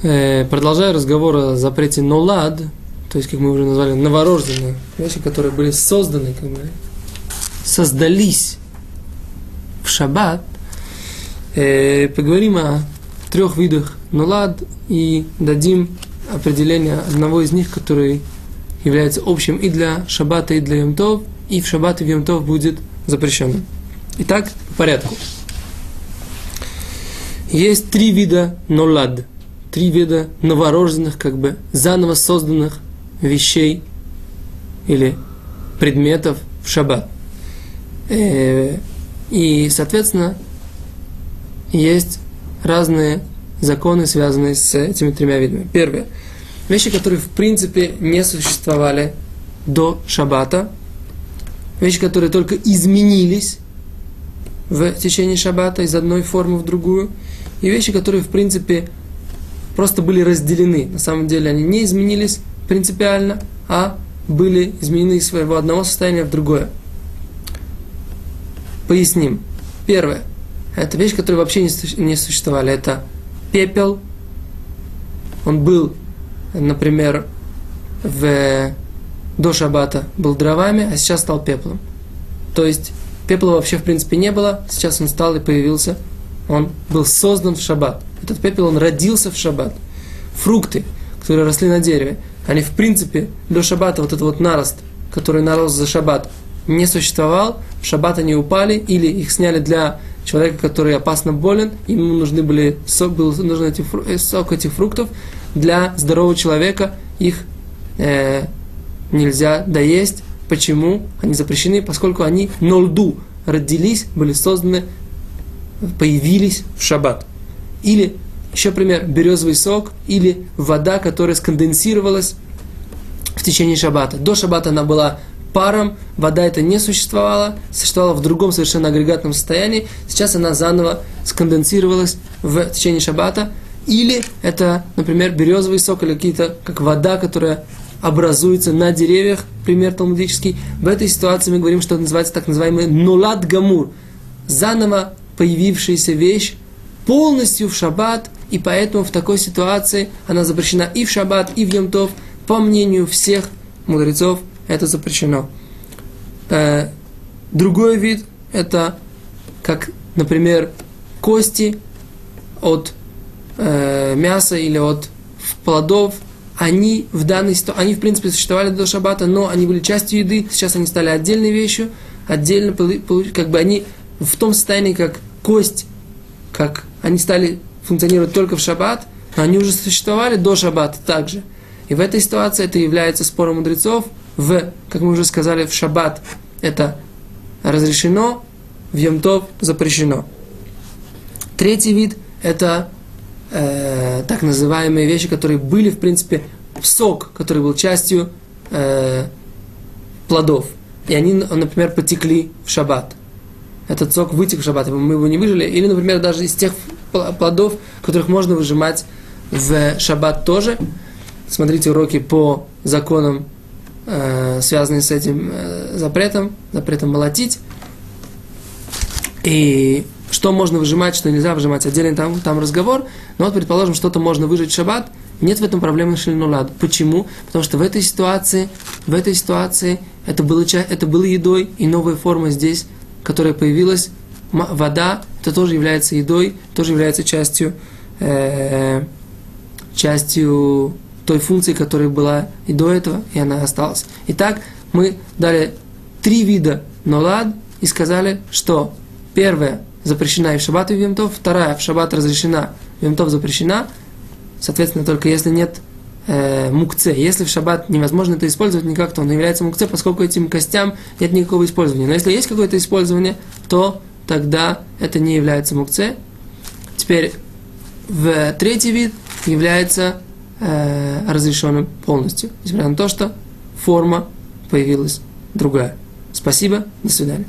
Продолжая разговор о запрете нолад, то есть, как мы уже назвали, новорожденные вещи, которые были созданы, как бы, создались в шаббат, поговорим о трех видах нолад и дадим определение одного из них, который является общим и для шаббата, и для юмтов, и в шаббат и в юмтов будет запрещено. Итак, по порядку. Есть три вида нолад, три вида новорожденных, как бы заново созданных вещей или предметов в шаббат. И, соответственно, есть разные законы, связанные с этими тремя видами. Первое. Вещи, которые, в принципе, не существовали до шаббата. Вещи, которые только изменились в течение шаббата из одной формы в другую. И вещи, которые, в принципе, просто были разделены. На самом деле, они не изменились принципиально, а были изменены из своего одного состояния в другое. Поясним. Первое. Это вещи, которые вообще не существовали. Это пепел. Он был, например, до шаббата был дровами, а сейчас стал пеплом. То есть пепла вообще в принципе не было, сейчас он стал и появился. Он был создан в шаббат. Этот пепел, он родился в шаббат. Фрукты, которые росли на дереве, они в принципе до шаббата, вот этот вот нарост, который нарос за шаббат, не существовал. В шаббат они упали или их сняли для человека, который опасно болен, ему нужны были сок этих фруктов. Для здорового человека их нельзя доесть. Почему? Они запрещены, поскольку они нолду родились, были созданы, появились в шаббат. Или, еще пример, березовый сок или вода, которая сконденсировалась в течение шаббата. До шаббата она была паром, вода эта не существовала, существовала в другом совершенно агрегатном состоянии. Сейчас она заново сконденсировалась в течение шаббата. Или это, например, березовый сок или какие-то, как вода, которая образуется на деревьях, пример талмудический. В этой ситуации мы говорим, что это называется так называемый нолад гамур, заново появившаяся вещь полностью в шаббат, и поэтому в такой ситуации она запрещена и в шаббат, и в юмтов. По мнению всех мудрецов, это запрещено. Другой вид, это как, например, кости от мяса или от плодов, они в принципе существовали до шаббата, но они были частью еды, сейчас они стали отдельной вещью, отдельно, как бы они в том состоянии, как кость, как они стали функционировать только в шаббат, но они уже существовали до шаббата также. И в этой ситуации это является спором мудрецов. Как мы уже сказали, в шаббат это разрешено, в юмтов запрещено. Третий вид – это так называемые вещи, которые были, в принципе, сок, который был частью плодов. И они, например, потекли в шаббат. Этот сок вытек в шаббат, мы его не выжили. Или, например, даже из тех плодов, которых можно выжимать в шаббат тоже. Смотрите уроки по законам, связанные с этим запретом молотить. И что можно выжимать, что нельзя выжимать, отдельный там разговор. Но вот, предположим, что-то можно выжать в шаббат, нет в этом проблемы с нолад. Почему? Потому что в этой ситуации это было едой, и новая форма здесь, которая появилась, вода, это тоже является едой, тоже является частью той функции, которая была и до этого, и она осталась. Итак, мы дали три вида нолад и сказали, что первая запрещена и в шаббат, и в юмтов, вторая в шаббат разрешена, в юмтов запрещена, соответственно, только если нет мукце. Если в шаббат невозможно это использовать никак, то он является мукце, поскольку этим костям нет никакого использования. Но если есть какое-то использование, то тогда это не является мукце. Теперь третий вид является разрешенным полностью, несмотря на то, что форма появилась другая. Спасибо, до свидания.